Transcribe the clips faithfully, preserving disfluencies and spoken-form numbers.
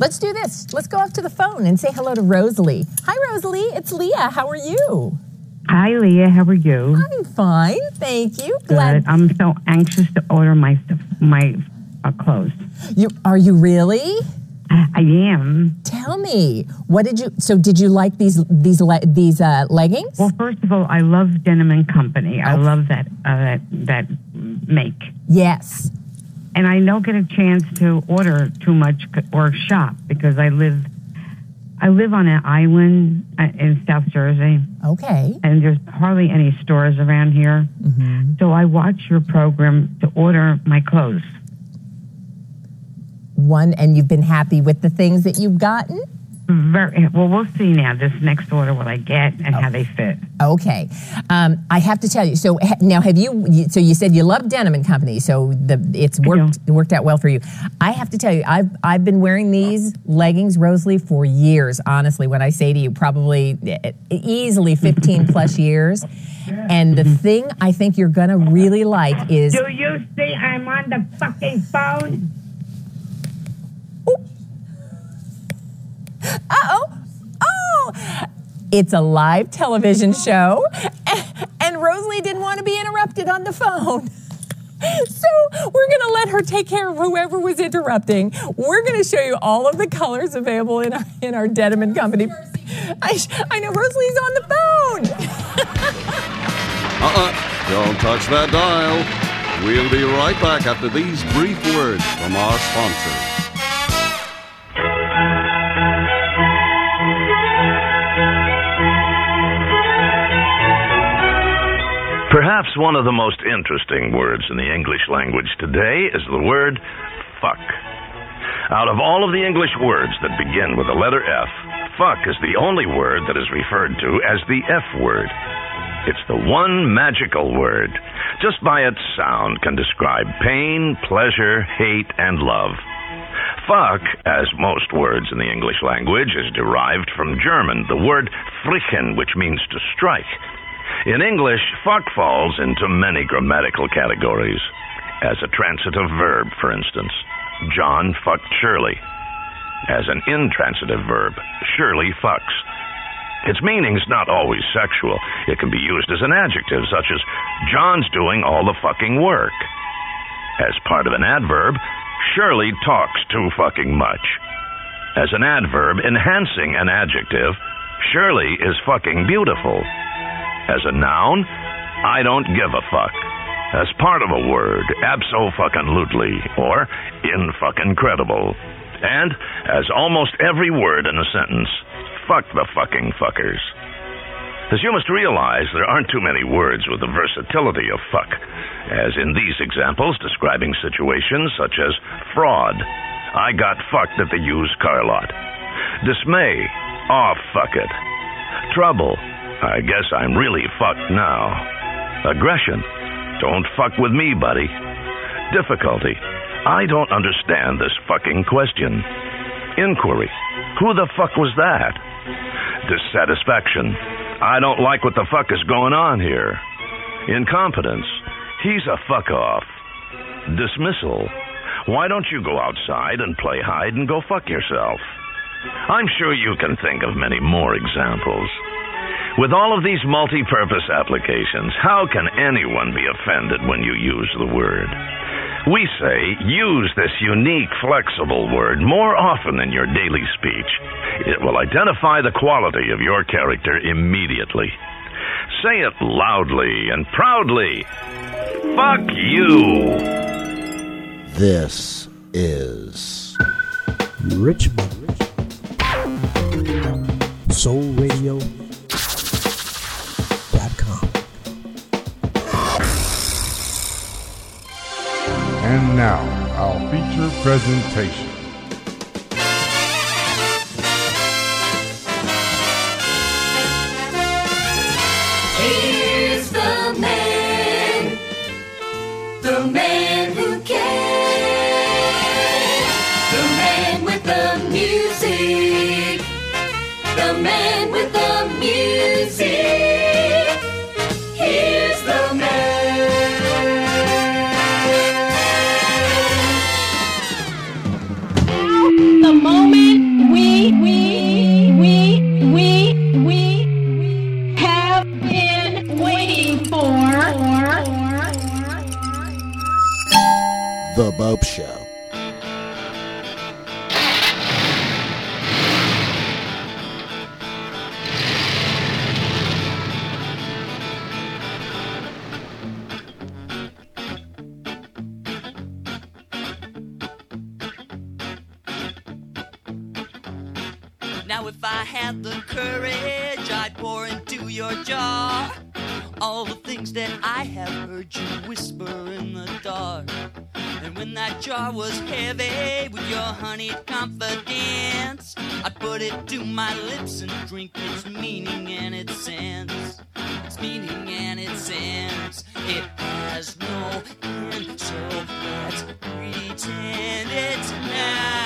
Let's do this. Let's go off to the phone and say hello to Rosalie. Hi, Rosalie. It's Leah. How are you? Hi, Leah. How are you? I'm fine. Thank you. Glad. Good. I'm so anxious to order my stuff, my uh, clothes. You Are you really? I am. Tell me, what did you? So, did you like these these le, these uh, leggings? Well, first of all, I love Denim and Company. I oh. love that uh, that that make. Yes. And I don't get a chance to order too much or shop because I live I live on an island in South Jersey. Okay. And there's hardly any stores around here, mm-hmm. so I watch your program to order my clothes. One, and you've been happy with the things that you've gotten? Very, well, we'll see now this next order what I get and oh. how they fit. Okay. Um, I have to tell you, so now have you, so you said you love Denim and Company, so the it's worked worked out well for you. I have to tell you, I've, I've been wearing these leggings, Rosalie, for years, honestly, when I say to you, probably easily fifteen plus years. And the thing I think you're going to really like is... Do you see I'm on the fucking phone? Uh-oh. Oh! It's a live television show, and Rosalie didn't want to be interrupted on the phone. So we're going to let her take care of whoever was interrupting. We're going to show you all of the colors available in our, in our Dediman Company. I, I know Rosalie's on the phone. Uh-uh. Don't touch that dial. We'll be right back after these brief words from our sponsors. Perhaps one of the most interesting words in the English language today is the word fuck. Out of all of the English words that begin with the letter F, fuck is the only word that is referred to as the F word. It's the one magical word. Just by its sound can describe pain, pleasure, hate, and love. Fuck, as most words in the English language, is derived from German, the word frichen, which means to strike. In English, fuck falls into many grammatical categories. As a transitive verb, for instance, John fucked Shirley. As an intransitive verb, Shirley fucks. Its meaning's not always sexual. It can be used as an adjective, such as, John's doing all the fucking work. As part of an adverb, Shirley talks too fucking much. As an adverb enhancing an adjective, Shirley is fucking beautiful. As a noun, I don't give a fuck. As part of a word, abso-fucking-lutely, or in-fucking-credible. And, as almost every word in a sentence, fuck the fucking fuckers. As you must realize, there aren't too many words with the versatility of fuck, as in these examples describing situations such as fraud, I got fucked at the used car lot, dismay, aw, fuck it, trouble, I guess I'm really fucked now. Aggression. Don't fuck with me, buddy. Difficulty. I don't understand this fucking question. Inquiry. Who the fuck was that? Dissatisfaction. I don't like what the fuck is going on here. Incompetence. He's a fuck off. Dismissal. Why don't you go outside and play hide and go fuck yourself? I'm sure you can think of many more examples. With all of these multi-purpose applications, how can anyone be offended when you use the word? We say, use this unique, flexible word more often in your daily speech. It will identify the quality of your character immediately. Say it loudly and proudly. Fuck you! This is... Richmond. Soul Radio... And now, our feature presentation. Here's the man, the man who can, the man with the music, the man with the music. Here's the man. Now if I had the courage, I'd pour into your jar all the things that I have heard you whisper in the dark. And when that jar was heavy with your honeyed confidence, I'd put it to my lips and drink its meaning and its sense. Its meaning and its sense. It has no end, so let's pretend it's now.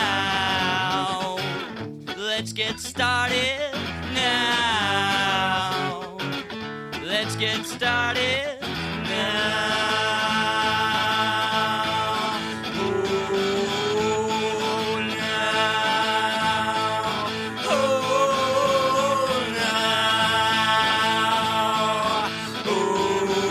Let's get started now. Let's get started now. Oh, now. Oh, now. Oh, now. Well,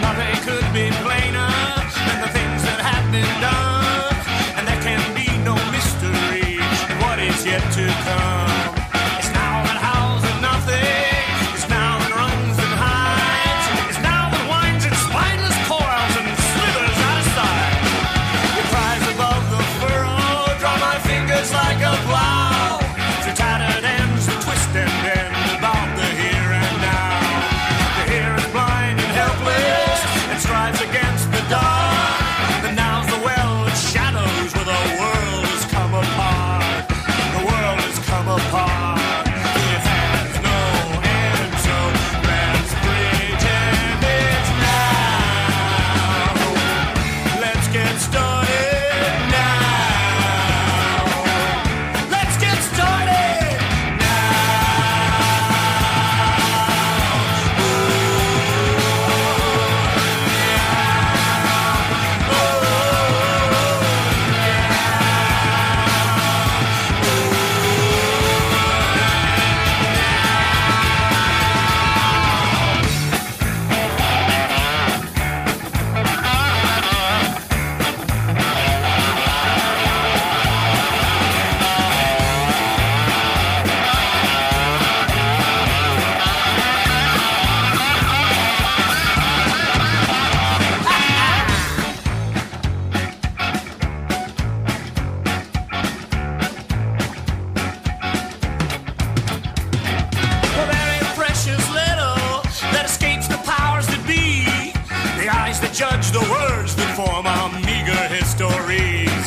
nothing could be plainer than the things that have been done. Yet to come. It's now that howls at nothing. It's now that runs and hides. It's now that winds its spineless coils and slithers out of sight. It cries above the furrow. Draw my fingers like a plow through tattered ends that twist and bend about the here and now. The here is blind and helpless and strives against the dark. The now's the well that shadows where the world has come apart. Apart. It has no end, so let's pretend it's now. Let's get started now. Let's get started now. Oh, oh, oh, Well, there ain't precious little that escapes the powers that be. The eyes that judge the words that form our meager histories.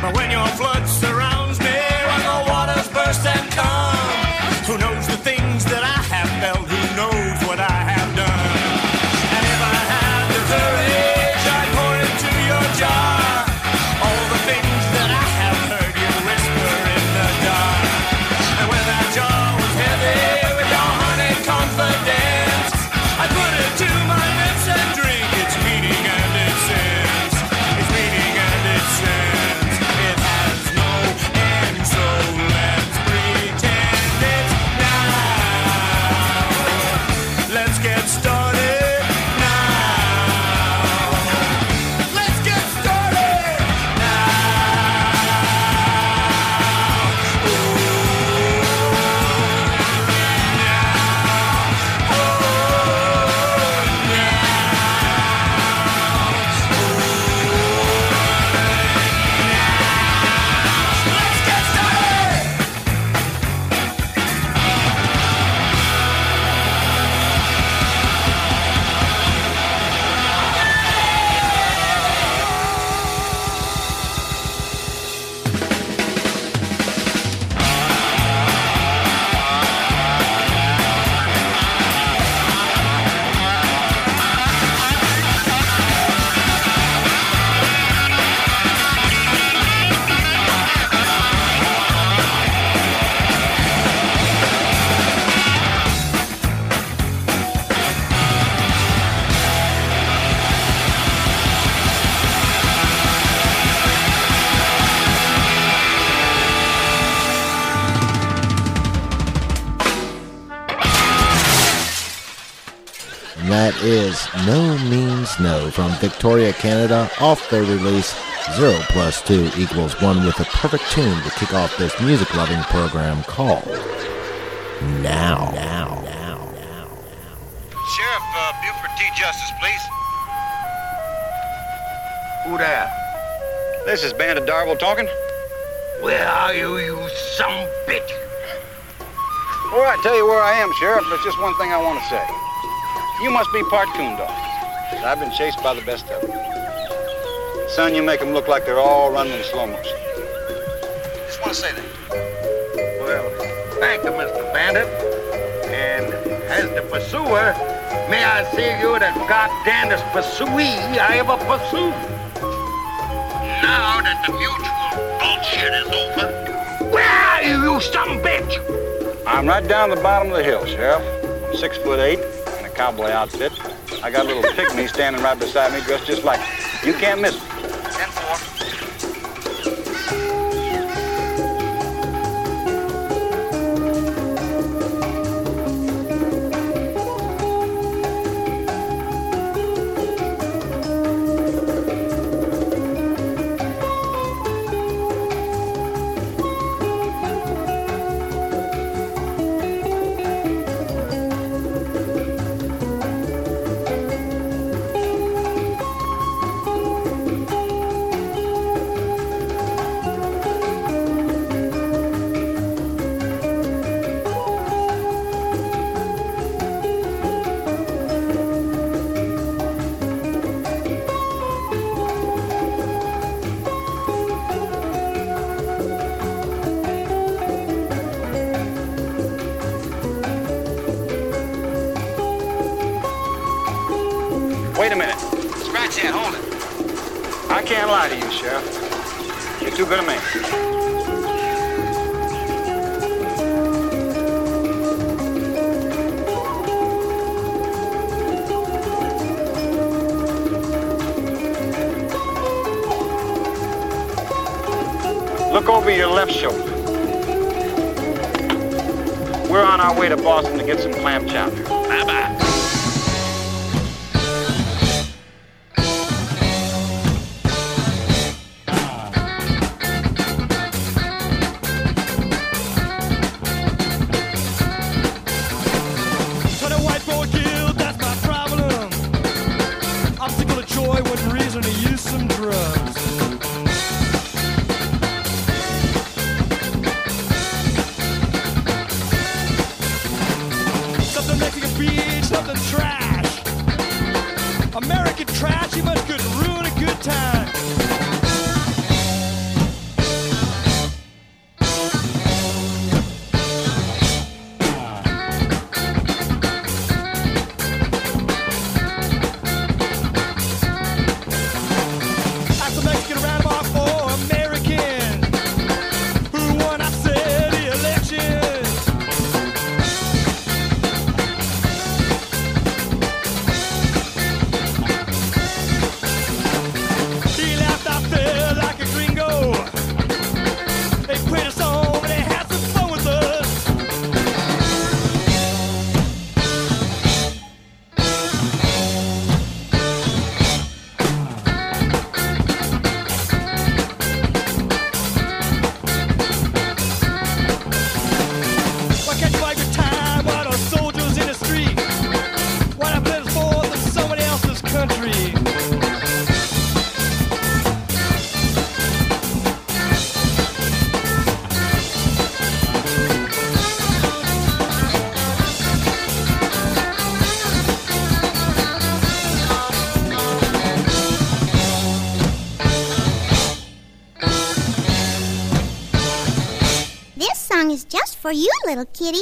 But when your flood surrounds me, when the waters burst and come, who knows the things that I have felt? Who knows what I have done? And if I had the courage, I'd pour into your jar all the things that I have heard you whisper in the dark. And when that jar was heavy with your honey confidence, I put it to my lips and drink its meaning and its sense. Its meaning and its sense. It has no end, so let's pretend it's now. Let's get started now. Let's get started now. Oh, let's get started! And that is No Means No from Victoria, Canada, off their release Zero Plus Two Equals One, with a perfect tune to kick off this music-loving program called now. now. now. now. Sheriff, uh, Buford T. Justice, please. Who that? This is Bandit Darville talking. Where are you, you sumbitch? All right, tell you where I am, Sheriff. There's just one thing I want to say. You must be part coon dog. I've been chased by the best of them. Son, you make them look like they're all running in slow motion. Just want to say that. Well, thank you, Mister Bandit. And as the pursuer, may I say you're the goddamnest pursuee I ever pursued. Now that the mutual bullshit is over, where are you, you son bitch? I'm right down the bottom of the hill, Sheriff. I'm six foot eight in a cowboy outfit. I got a little pygmy standing right beside me, dressed just like it. You can't miss me. Ten four. For you, little kitty.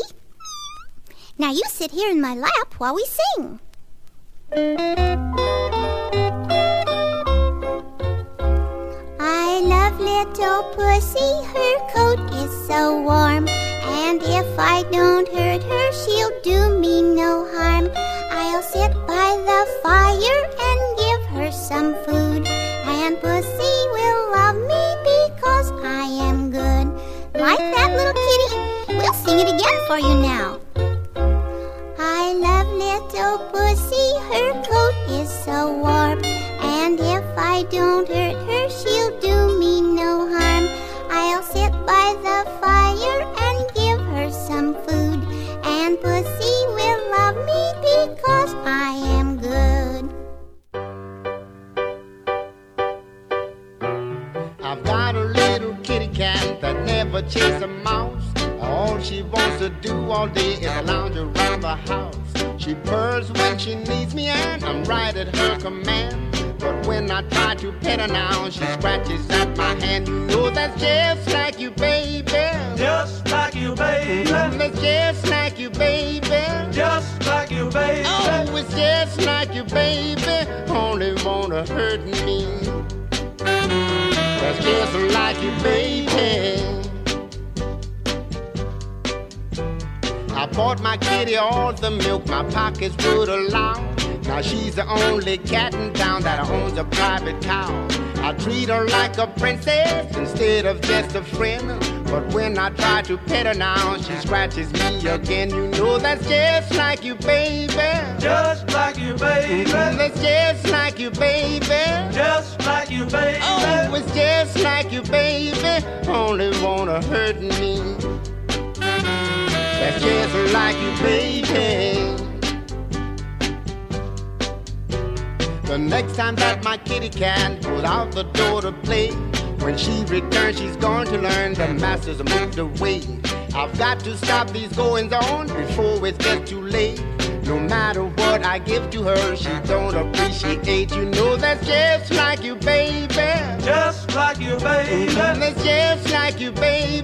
Now you sit here in my lap while we sing. I love little pussy, her coat is so warm, and if I don't hurt her, she'll do me no harm. I'll sit by the fire and give her some food, and pussy will love me because I am good. Like that, little kitty? We'll sing it again for you now. I love little pussy, her coat is so warm, and if I don't hurt her, she'll do me no harm. I'll sit by the fire and give her some food, she wants to do all day is lounge around the house. She purrs when she needs me and I'm right at her command. But when I try to pet her now, she scratches at my hand. You know that's just like you, baby. Just like you, baby. That's just like you, baby. Just like you, baby. Oh, it's just like you, baby. Only wanna hurt me. That's just like you, baby. I bought my kitty all the milk my pockets would allow. Now she's the only cat in town that owns a private cow. I treat her like a princess instead of just a friend. But when I try to pet her now, she scratches me again. You know that's just like you, baby. Just like you, baby. That's just like you, baby. Just like you, baby. Oh, it's just like you, baby. Only wanna hurt me. That's just like you, baby. The next time that my kitty cat goes out the door to play, when she returns, she's going to learn the master's moved away. I've got to stop these goings on before it gets too late. No matter what I give to her, she don't appreciate. You know that's just like you, baby. Just like you, baby. That's just like you, baby.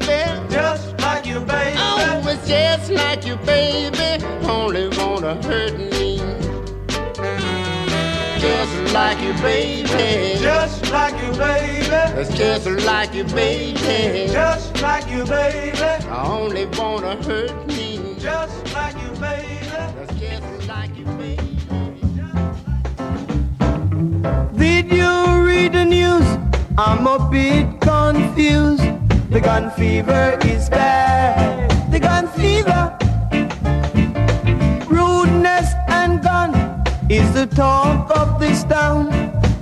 Just like you, baby. Oh, it's just like you, baby. Only wanna hurt me. Just like you, baby. Just like you, baby. That's just like you, baby. Just like you, baby. I only wanna hurt me. Just like you, baby. That's just like you, baby. Did you read the news? I'm a bit confused. The gun fever is back. The gun fever. Rudeness and gun is the talk of this town.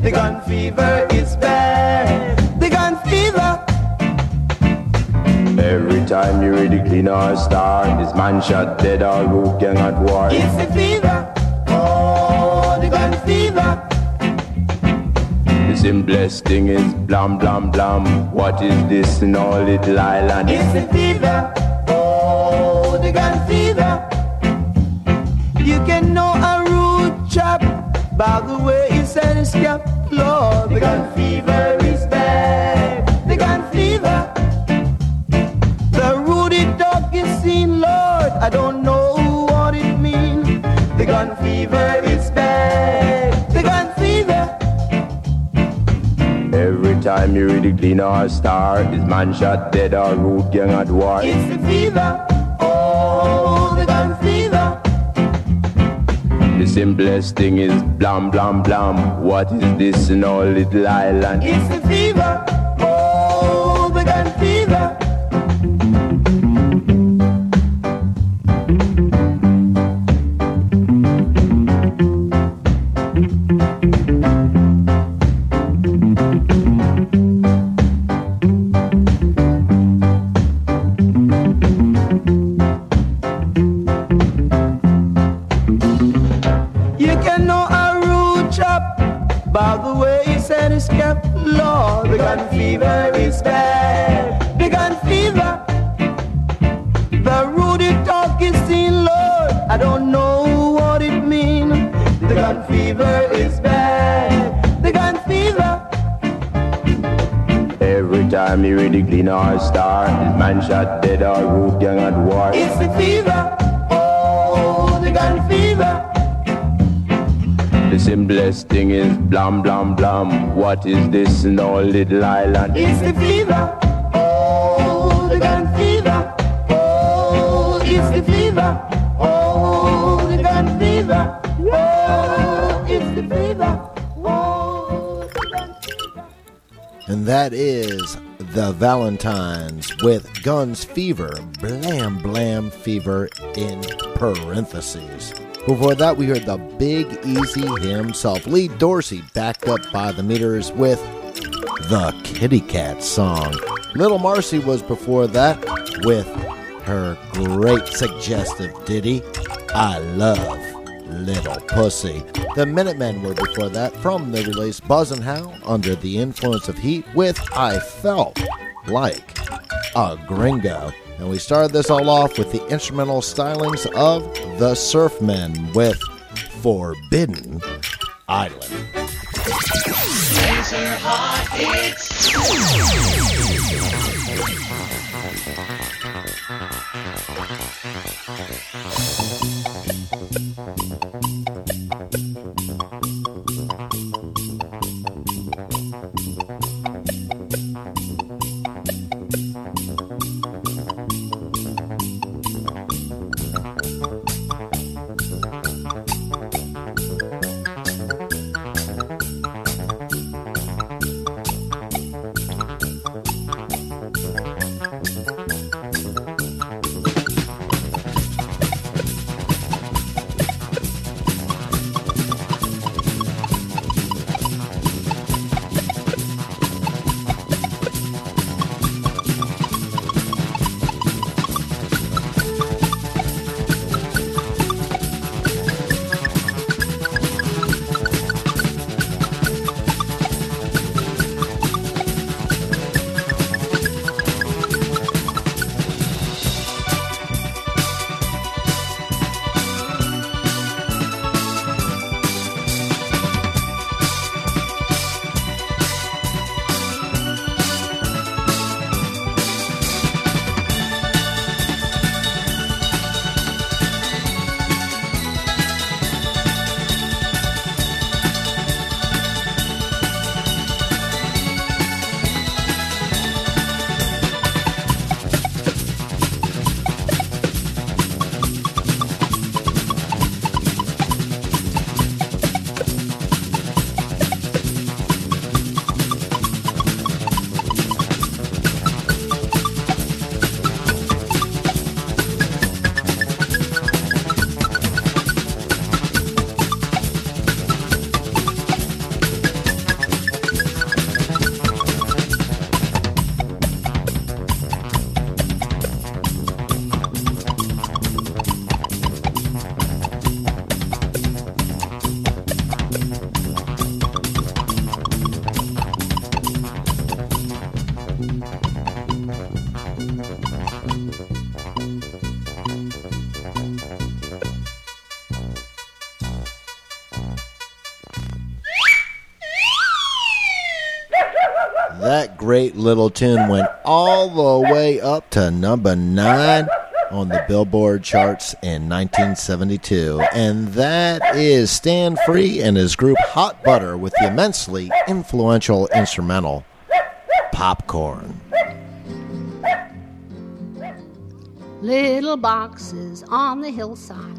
The gun fever is bad. The gun fever. Every time you read a cleaner star, this man shot dead or who cannot war. It's the fever. Oh, the gun fever. The simplest thing is blam, blam, blam. What is this in all little island? It's the fever. Oh, the gun fever. You can know a chap, by the way, it's an escape, Lord. The gun fever is back. The gun fever. The ruddy dog is seen, Lord. I don't know what it means. The gun fever is back. The gun fever. Every time you read a cleaner star, is man shot dead or root gang at war? It's the fever. Oh, the gun fever. The simplest thing is blam, blam, blam. What is this in our little island? It's the fever. Oh, the gun fever. Cleaner star, this man shot dead or root gang at war. It's the fever, oh, the gun fever. The simplest thing is blam, blam, blam. What is this in our little island? It's the fever, oh, the gun fever. Oh, it's the fever, oh, the gun fever. Oh, it's the fever, oh, the gun fever. And that is The Valentines with Guns Fever, Blam Blam Fever in parentheses. Before that, we heard the Big Easy himself, Lee Dorsey, backed up by the Meters with the Kitty Cat song. Little Marcy was before that with her great suggestive ditty, I Love Little Pussy. The Minutemen were before that from the release Buzzin' How, Under the Influence of Heat, with I Felt Like a Gringo. And we started this all off with the instrumental stylings of The Surfmen with Forbidden Island. These are hot hits. Great little tune went all the way up to number nine on the Billboard charts in nineteen seventy-two. And that is Stan Free and his group Hot Butter with the immensely influential instrumental Popcorn. Little boxes on the hillside,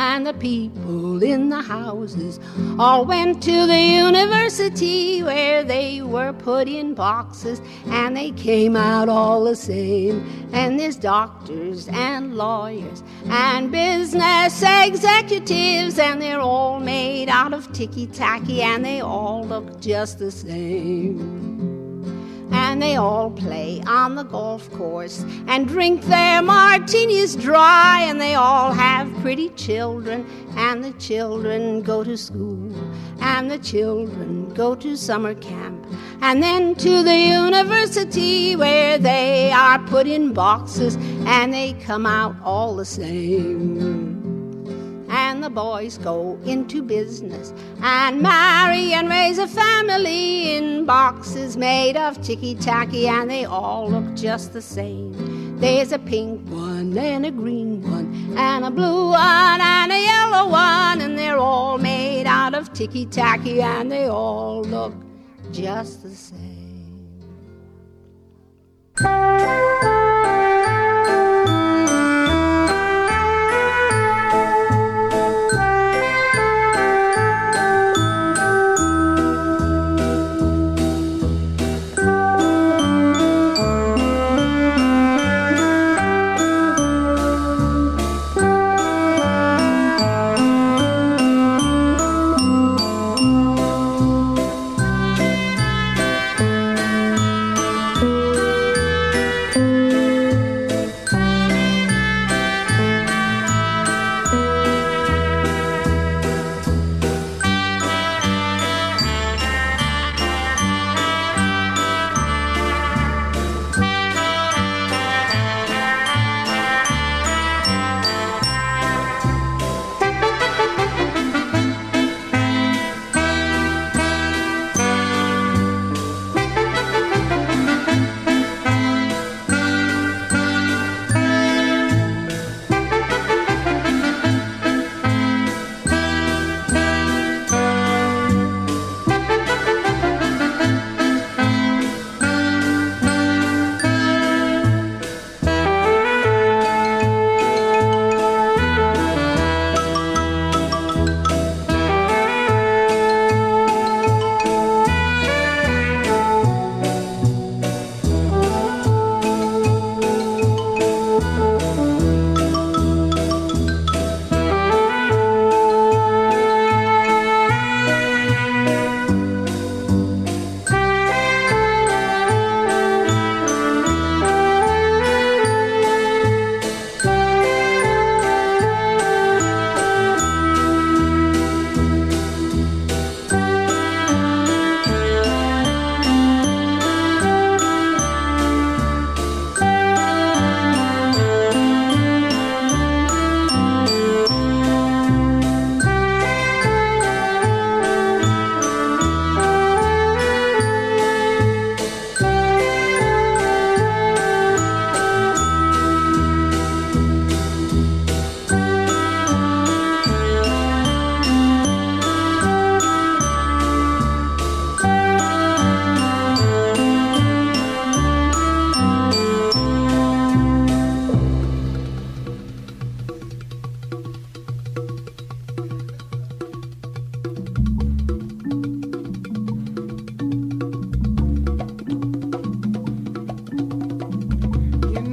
And the people in the houses all went to the university where they were put in boxes and they came out all the same. And there's doctors and lawyers and business executives and they're all made out of ticky-tacky and they all look just the same. And they all play on the golf course and drink their martinis dry, and they all have pretty children, and the children go to school, and the children go to summer camp, and then to the university where they are put in boxes and they come out all the same. And the boys go into business and marry and raise a family in boxes made of ticky-tacky, and they all look just the same. There's a pink one and a green one and a blue one and a yellow one, and they're all made out of ticky-tacky, and they all look just the same.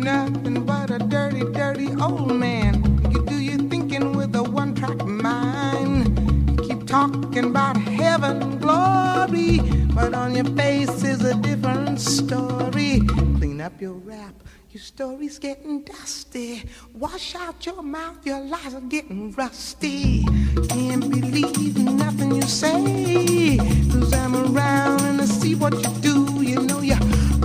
nothing but a dirty, dirty old man. You do your thinking with a one-track mind. You keep talking about heaven glory, but on your face is a different story. Clean up your rap, your story's getting dusty. Wash out your mouth, your lies are getting rusty. Can't believe nothing you say, 'cause I'm around and I see what you do. You know you're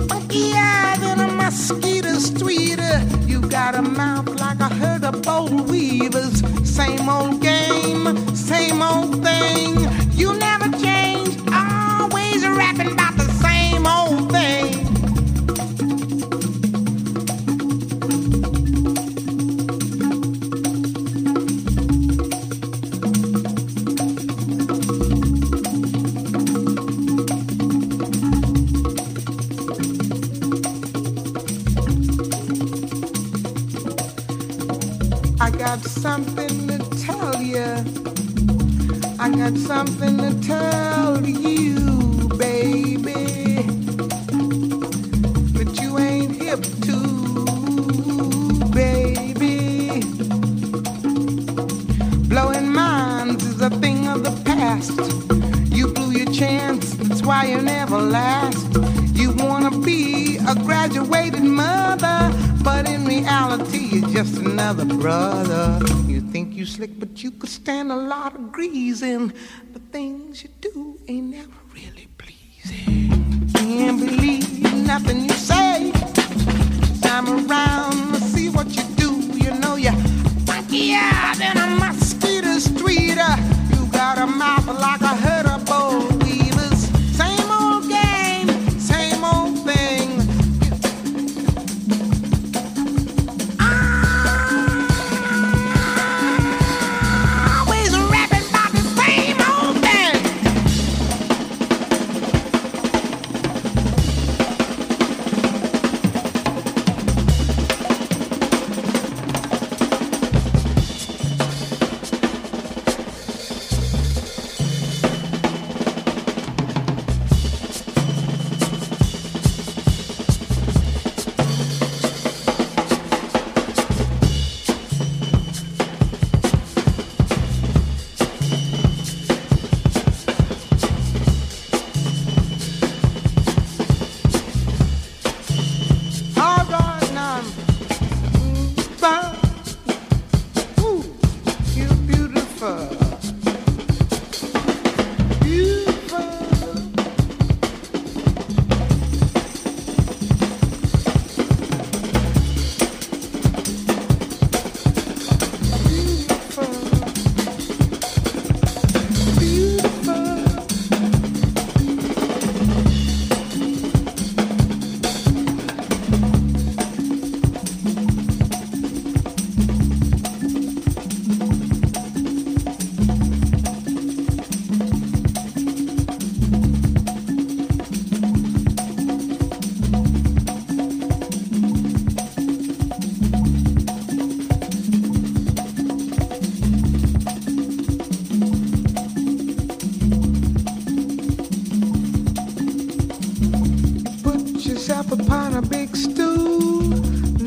funkier than a mosquito's tweeter. You got a mouth like a herd of bold weavers. Same old game, same old thing. You never change, always rapping about the same old thing. I got something to tell you. I got something to tell you, baby, but you ain't hip to, baby. Blowing minds is a thing of the past. You blew your chance, that's why you never last. You wanna be a graduated mother, but in reality, you're just another brother. You think you slick, but you could stand a lot of greasing. The things you do ain't never really pleasing. Can't believe nothing you say. Time around, let's see what you do. You know you're funkier than a mosquito's tweeter. You got a mouth like a herd of bulls.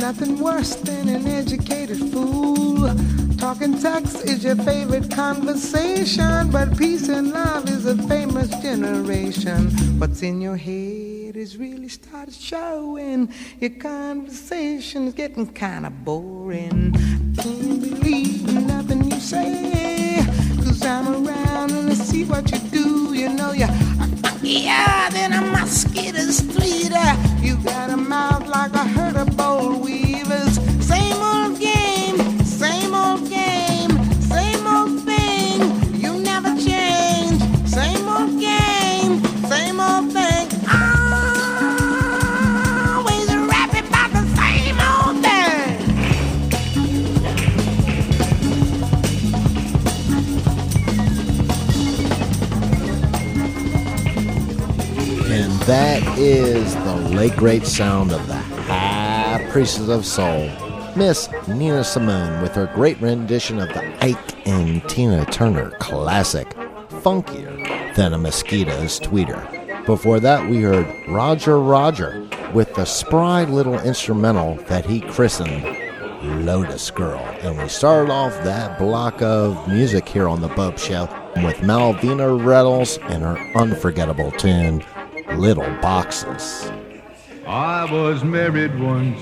Nothing worse than an educated fool. Talking sex is your favorite conversation, but peace and love is a famous generation. What's in your head is really started showing. Your conversation's getting kinda boring. I can't believe nothing you say, 'cause I'm around and I see what you do. You know you're funkier than a mosquito's tweeter. You got a mouth like a herd of bold weavers. Same old game, same old game, same old thing. You never change. Same old game, same old thing. Always rapping about the same old thing. And that is the late great sound of the High Priestess of Soul, Miss Nina Simone, with her great rendition of the Ike and Tina Turner classic, Funkier Than a Mosquito's Tweeter. Before that, we heard Roger Roger with the spry little instrumental that he christened Lotus Girl. And we started off that block of music here on The Bopst Show with Malvina Reynolds and her unforgettable tune, Little Boxes. I was married once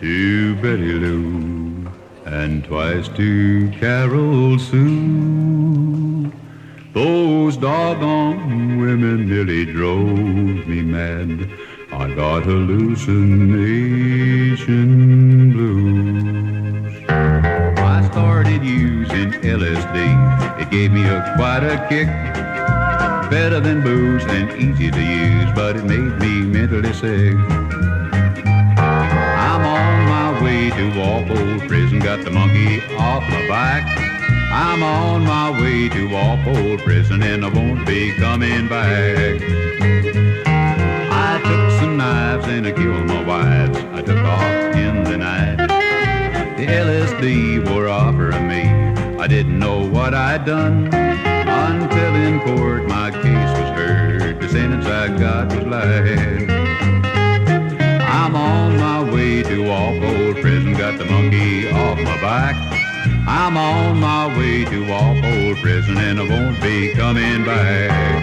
to Betty Lou and twice to Carol Sue. Those doggone women nearly drove me mad. I got hallucination blues. I started using L S D. It gave me a quite a kick. Better than booze and easy to use, but it made me mentally sick. I'm on my way to Walpole Prison, got the monkey off my back. I'm on my way to Walpole Prison and I won't be coming back. I took some knives and I killed my wives. I took off in the night. The L S D wore off on me. I didn't know what I'd done until in court my case was heard. The sentence I got was life. I'm on my way to Walpole Prison. Got the monkey off my back. I'm on my way to Walpole Prison and I won't be coming back.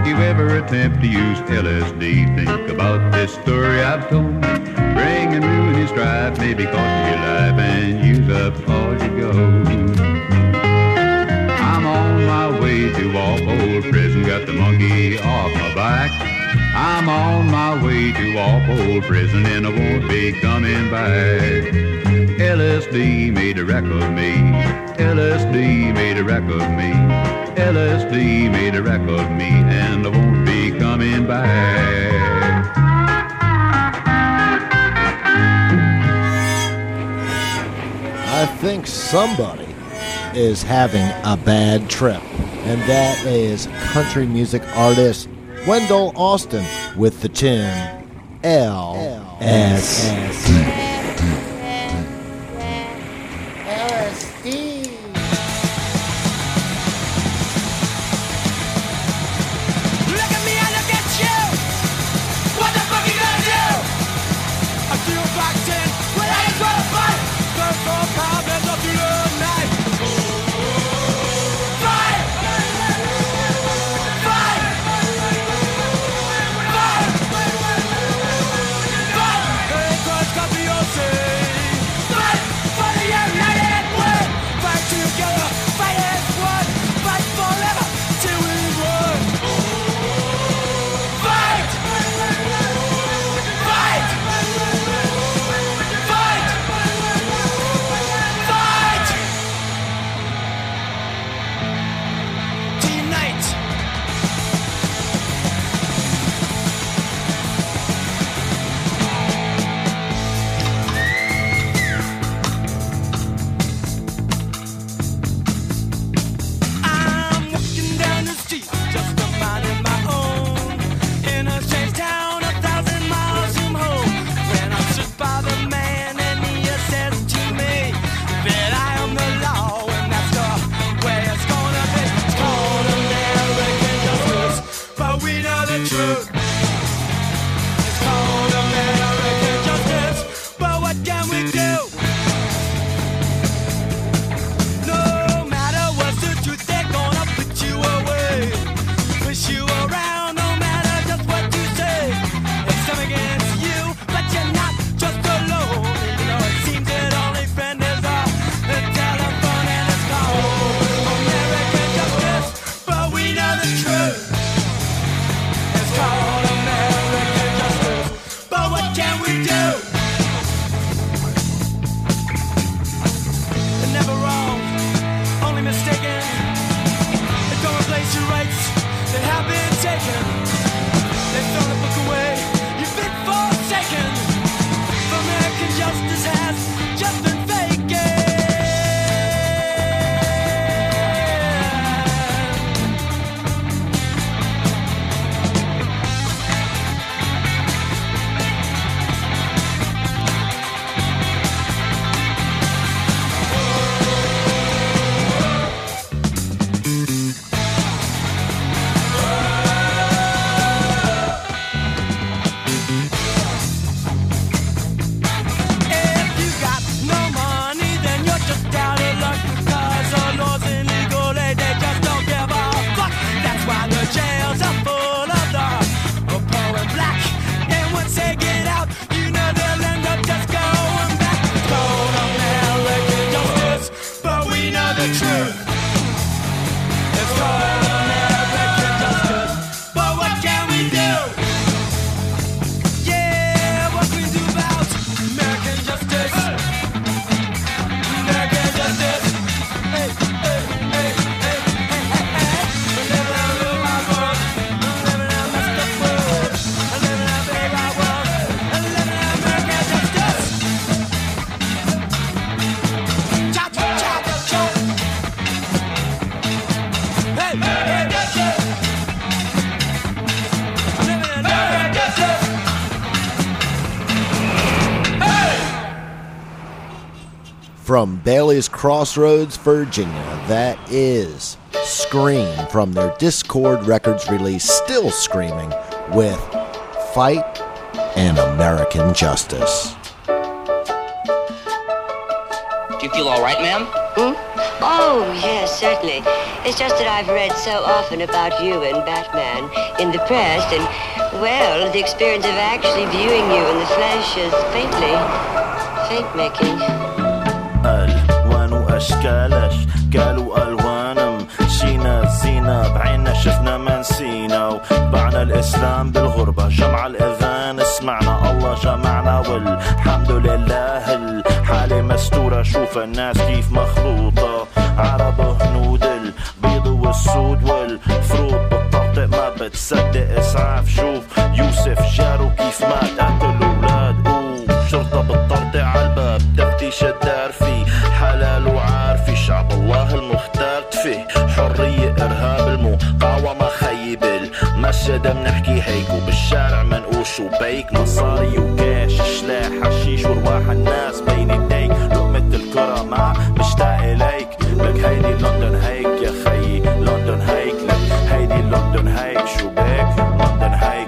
If you ever attempt to use L S D, think about this story I've told. Bring and ruin his strife, maybe cost your life and use up all you go. I'm on my way to Walpole Prison, got the monkey off my back. I'm on my way to Walpole Prison and I won't be coming back. L S D made a wreck of me. L S D made a wreck of me. L S D made a wreck of me and I won't be coming back. I think somebody is having a bad trip, and that is country music artist Wendell Austin with the tune L S D. Be From Bailey's Crossroads, Virginia, that is Scream from their Discord Records release, Still Screaming, with Fight and American Justice. Do you feel all right, ma'am? Hmm? Oh, yes, certainly. It's just that I've read so often about you and Batman in the press, and, well, the experience of actually viewing you in the flesh is faintly, faint-making. ألوان وأشكال أشكال وألوان مشينا زينا بعيننا شفنا ما نسينا وبعنا الإسلام بالغربة جمع الأذان اسمعنا الله جمعنا والحمد لله الحالة مستورة شوف الناس كيف مخلوطة عرب وهنود البيض والسود والفروض بالطرطق ما بتصدق إسعاف شوف يوسف جاره كيف مات قتل أولاد شرطة بالطرطق عالباب تفتيش الدار فيه حلال وعارفي شعب الله المختار تفيه حرية إرهاب المقاومة خيب المسجد منحكي هيك وبالشارع منقوش وبيك مصاري وكاش شلاح حشيش ورواح الناس بين ايديك لقمة الكرة مع مشتاق إليك لك هيدي لندن هيك يا خيي لندن هيك لك هيدي لندن هيك شو بيك لندن هيك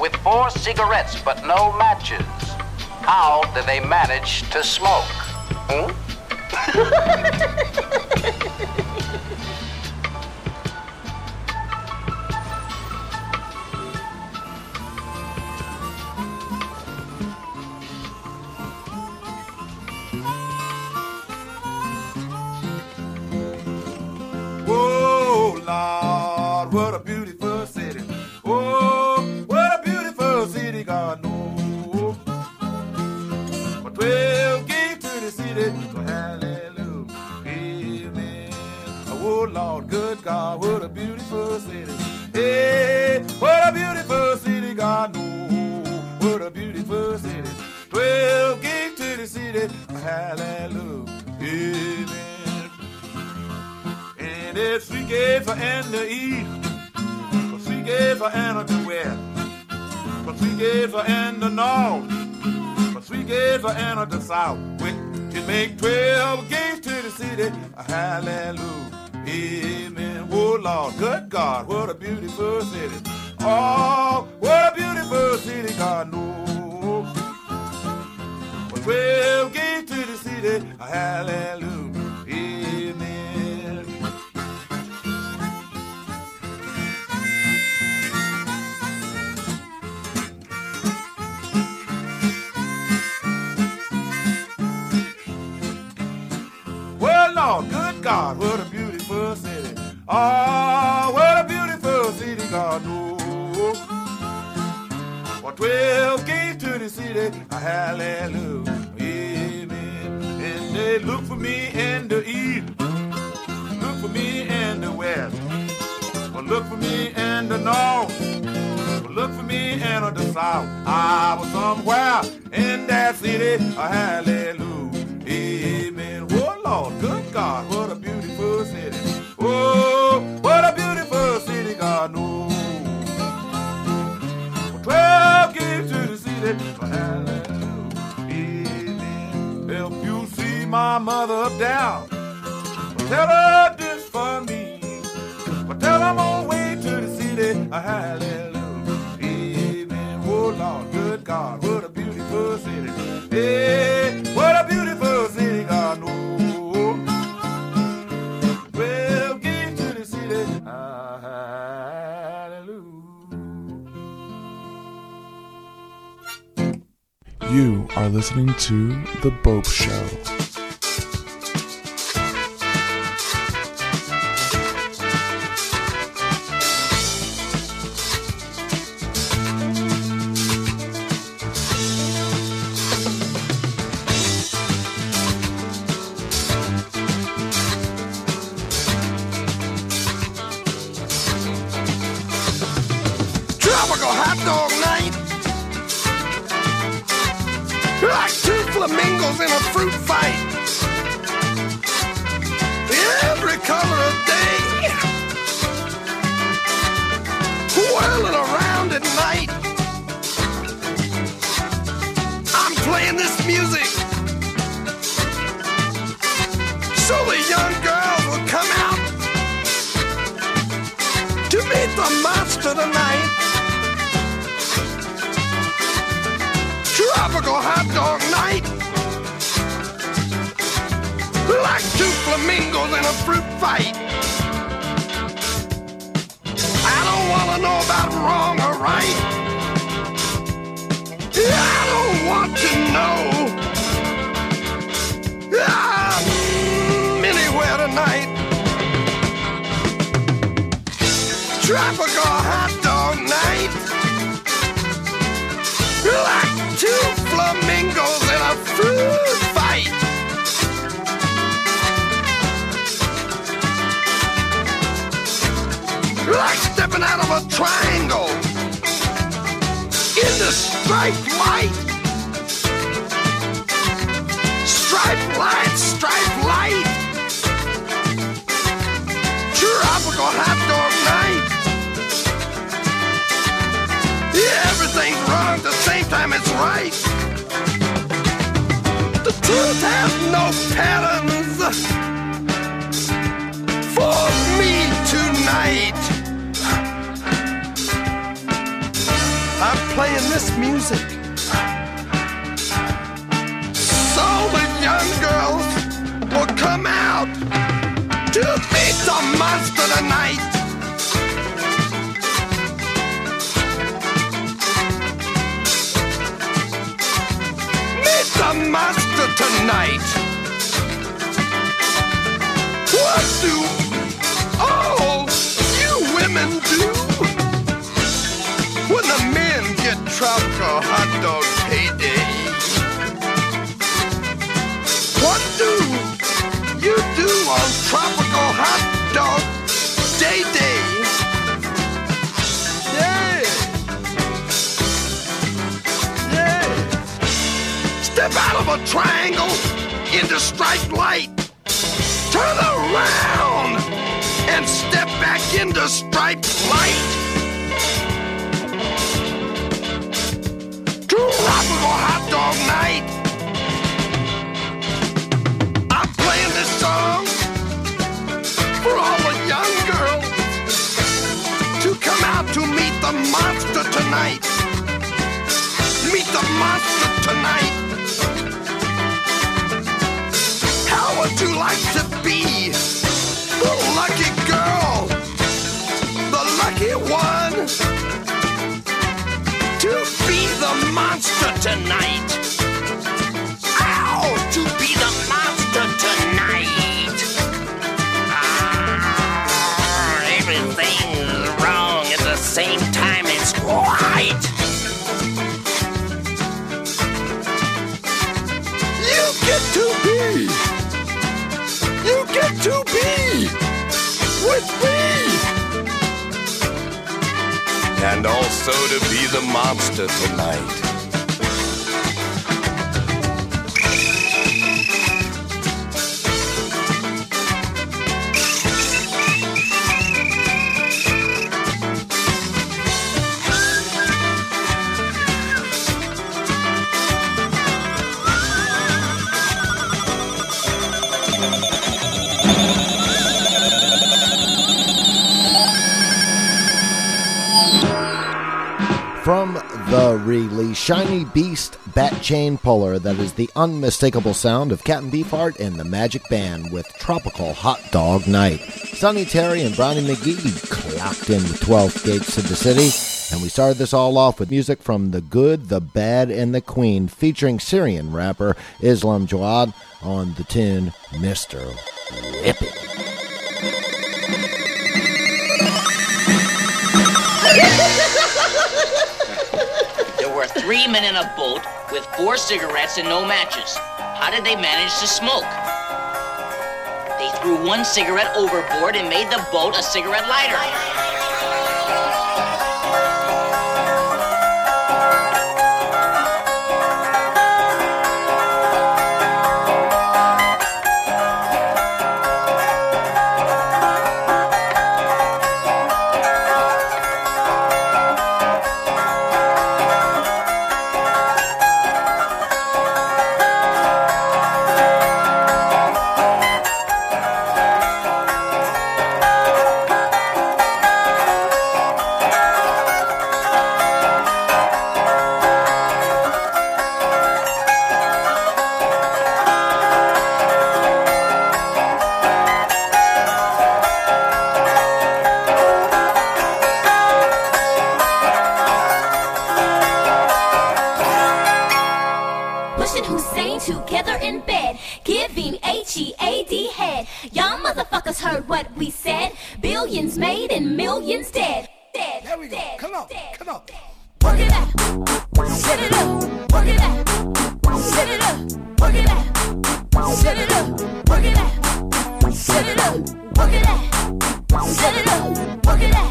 with four cigarettes, but no matches. How do they manage to smoke? Hmm? Whoa, Lord, what a beautiful city. Whoa, city God knows. But twelve gave to the city, well, hallelujah, amen. Oh Lord, good God, what a beautiful city. Hey, what a beautiful city God knows. What a beautiful city. Twelve gave to the city, well, hallelujah, amen. And it's three gates for and the east, three gates for and the west. But three gates are in the north, but three gates are in the south. Which can make twelve gates to the city. Hallelujah, amen. Oh Lord, good God, what a beautiful city. Oh, what a beautiful city, God knows. But twelve gates to the city. Hallelujah, amen. Oh, good God, what a beautiful city. Oh, what a beautiful city, God. Oh, for twelve gates to the city, hallelujah, amen. And they look for me in the east, look for me in the west, well, look for me in the north, well, look for me in the south. I was somewhere in that city, hallelujah, amen. Oh, good God, what a beautiful city. Oh, what a beautiful city, God knows. Twelve gates to the city, hallelujah. If you see my mother down, tell her this for me. a hallelujah, amen. Oh Lord, good God, what a beautiful city. Hey, what a beautiful city, God knows. Well, give to the city a hallelujah. You are listening to The Bopst Show. From the really shiny beast bat chain puller that is the unmistakable sound of Captain Beefheart and the Magic Band with Tropical Hot Dog Night. Sonny Terry and Brownie McGhee clocked in with twelve Gates of the City, and we started this all off with music from The Good, the Bad, and the Queen featuring Syrian rapper Islam Jawad on the tune Mister Whip It. There were three men in a boat with four cigarettes and no matches. How did they manage to smoke? They threw one cigarette overboard and made the boat a cigarette lighter. Heard what we said, billions made and millions dead. Dead. There we go. Dead. Come on. Dead. Come on. Work it out. Set it up. Work it out. Set it up. Work it out. Set it up. Work it out. Set it up. Work it out. Set it up. Work it out.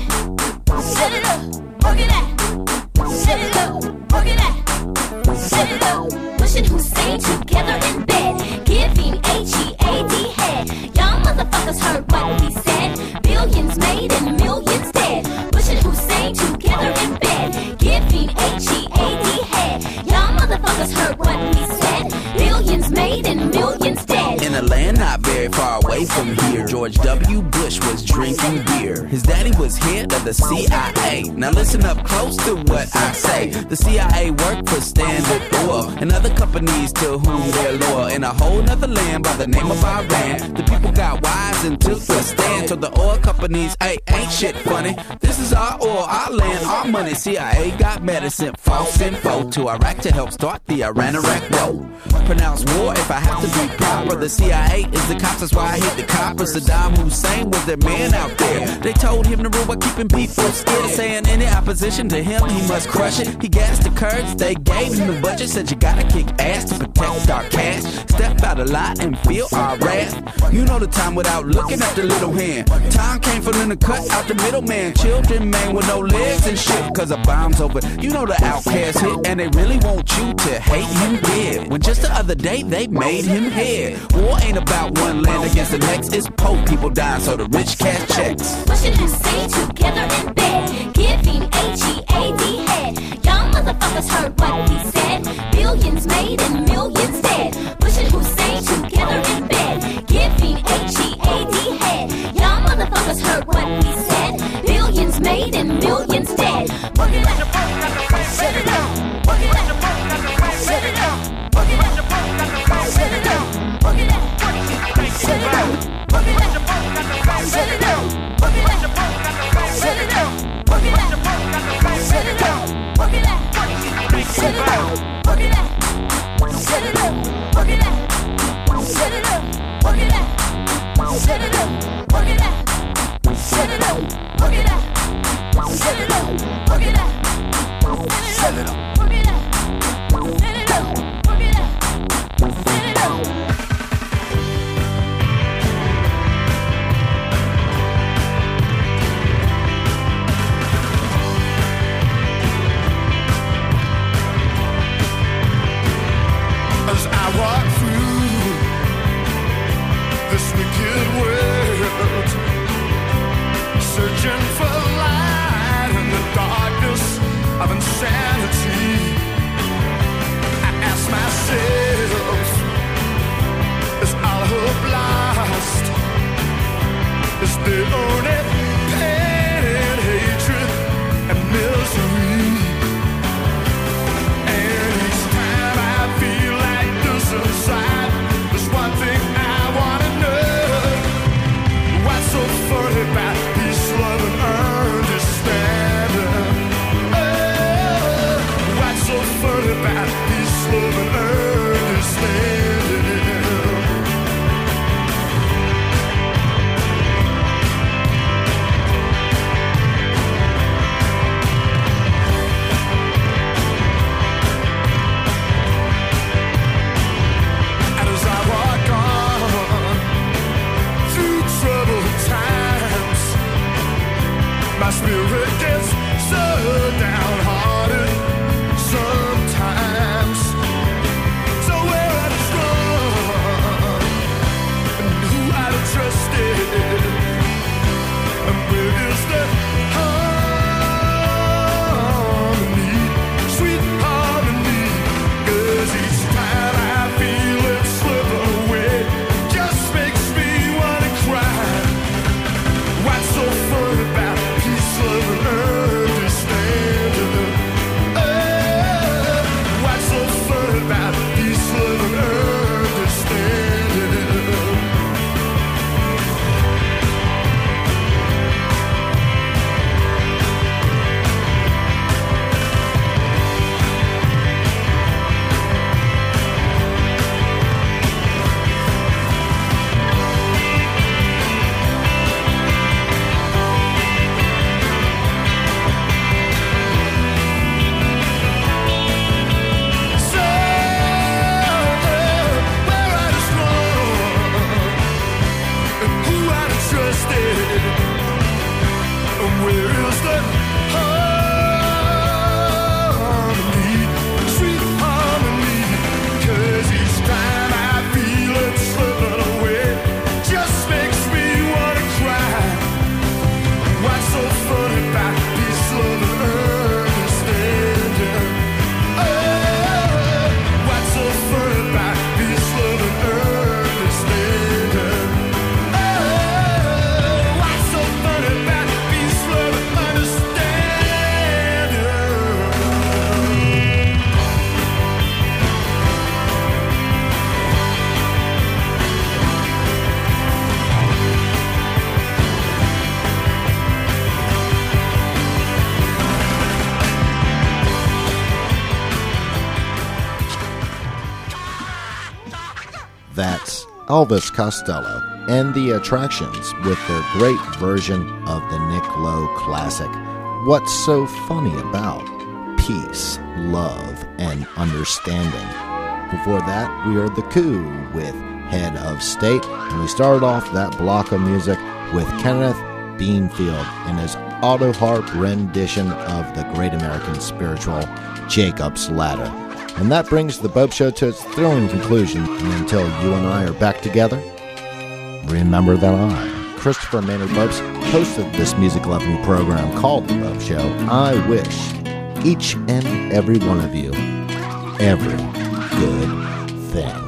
Set it up. Work it out. Set it up. Work it out. Set it up. Pushing Hussein together in bed, giving H E A D head. Motherfuckers heard what we said. Billions made and millions dead. Bush and Hussein together in bed, giving H E A D head. Y'all motherfuckers heard what we said. Billions made and millions dead. In a land not very far away from here, George W. Bush was drinking beer. His daddy was head of the C I A. Now listen up close to what I say. The C I A worked for Standard Oil and other companies to whom they're loyal. In a whole nother land by the name of Iran, the people got wise and took a stand. Told the oil companies, hey, ain't shit funny. This is our oil, our land, our money. C I A got medicine, false info to Iraq to help start the Iran-Iraq War. Pronounce war if I have to be proper. The C I A is the cops, that's why I hit the coppers. Saddam Hussein was their man out there. They told him to rule by keeping people scared, saying any opposition to him, he must crush it. He gassed the Kurds, they gave him the budget, said you gotta kick ass to protect our cash. Step out a lot and feel our wrath. You know the time without looking at the little hand. Time came for them to cut out the middleman. Children, man, with no legs and shit, cause the bomb's over. You know the outcasts hit, and they really want you to hate him dead. When just the other day they made him head. War ain't about one land against the next. It's poor people dying so the rich cash checks. Bush and Hussein together in bed, giving H E A D head. Y'all motherfuckers heard what we said. Billions made and millions dead. Bush and Hussein together in bed, giving H E A D head. Y'all motherfuckers heard what we said. Billions made and millions dead. Work it out, set it up. Work it out, set it up. Work it out, set it up. Work it out. Set it out, work it out, set it out, work it out, set it out, work it out, set it out, work it out, set it out, work it out, set it out, work it out, set it out, work it out, set it out, work it out, set it out, that's Elvis Costello and the Attractions with their great version of the Nick Lowe classic, What's So Funny About Peace, Love, and Understanding. Before that, we are The Coup with Head of State, and we started off that block of music with Kenneth Beanfield and his auto harp rendition of the great American spiritual Jacob's Ladder. And that brings the Bopst Show to its thrilling conclusion. And until you and I are back together, remember that I, Christopher Maynard Bopst, hosted this music-loving program called The Bopst Show. I wish each and every one of you every good thing.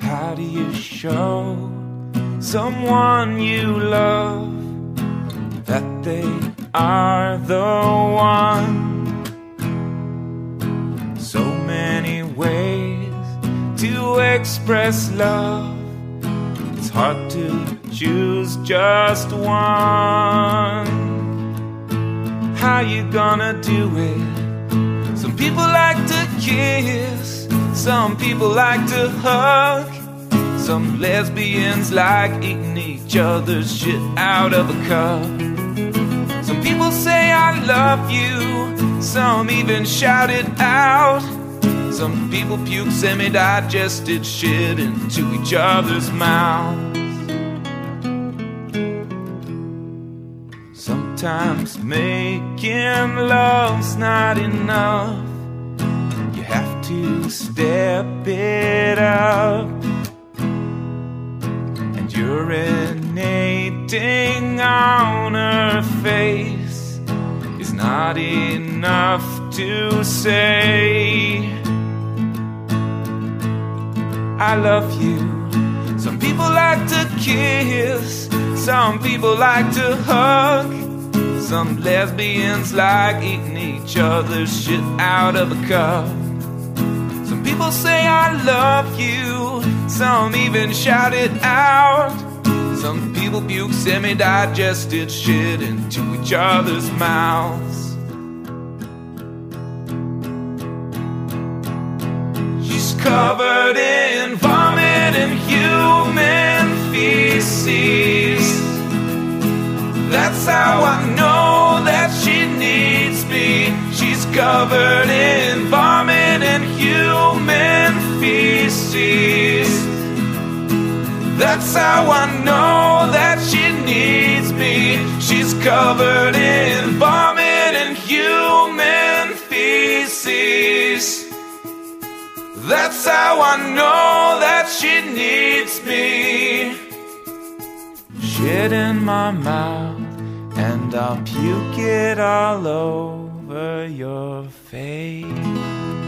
How do you show someone you love that they are the one? So many ways to express love, it's hard to choose just one. How you gonna do it? Some people like to kiss, some people like to hug, some lesbians like eating each other's shit out of a cup. Some people say I love you, some even shout it out. Some people puke semi-digested shit into each other's mouths. Sometimes making love's not enough, you have to step it up. And urinating on her face is not enough to say I love you. Some people like to kiss, some people like to hug, some lesbians like eating each other's shit out of a cup. Some people say I love you, some even shout it out. Some people puke semi-digested shit into each other's mouths. She's covered in vomit and human feces. That's how I know that she needs me. She's covered in vomit and human feces. That's how I know that she needs me. She's covered in vomit and human feces. That's how I know that she needs me. Shit in my mouth, and I'll puke it all over your face.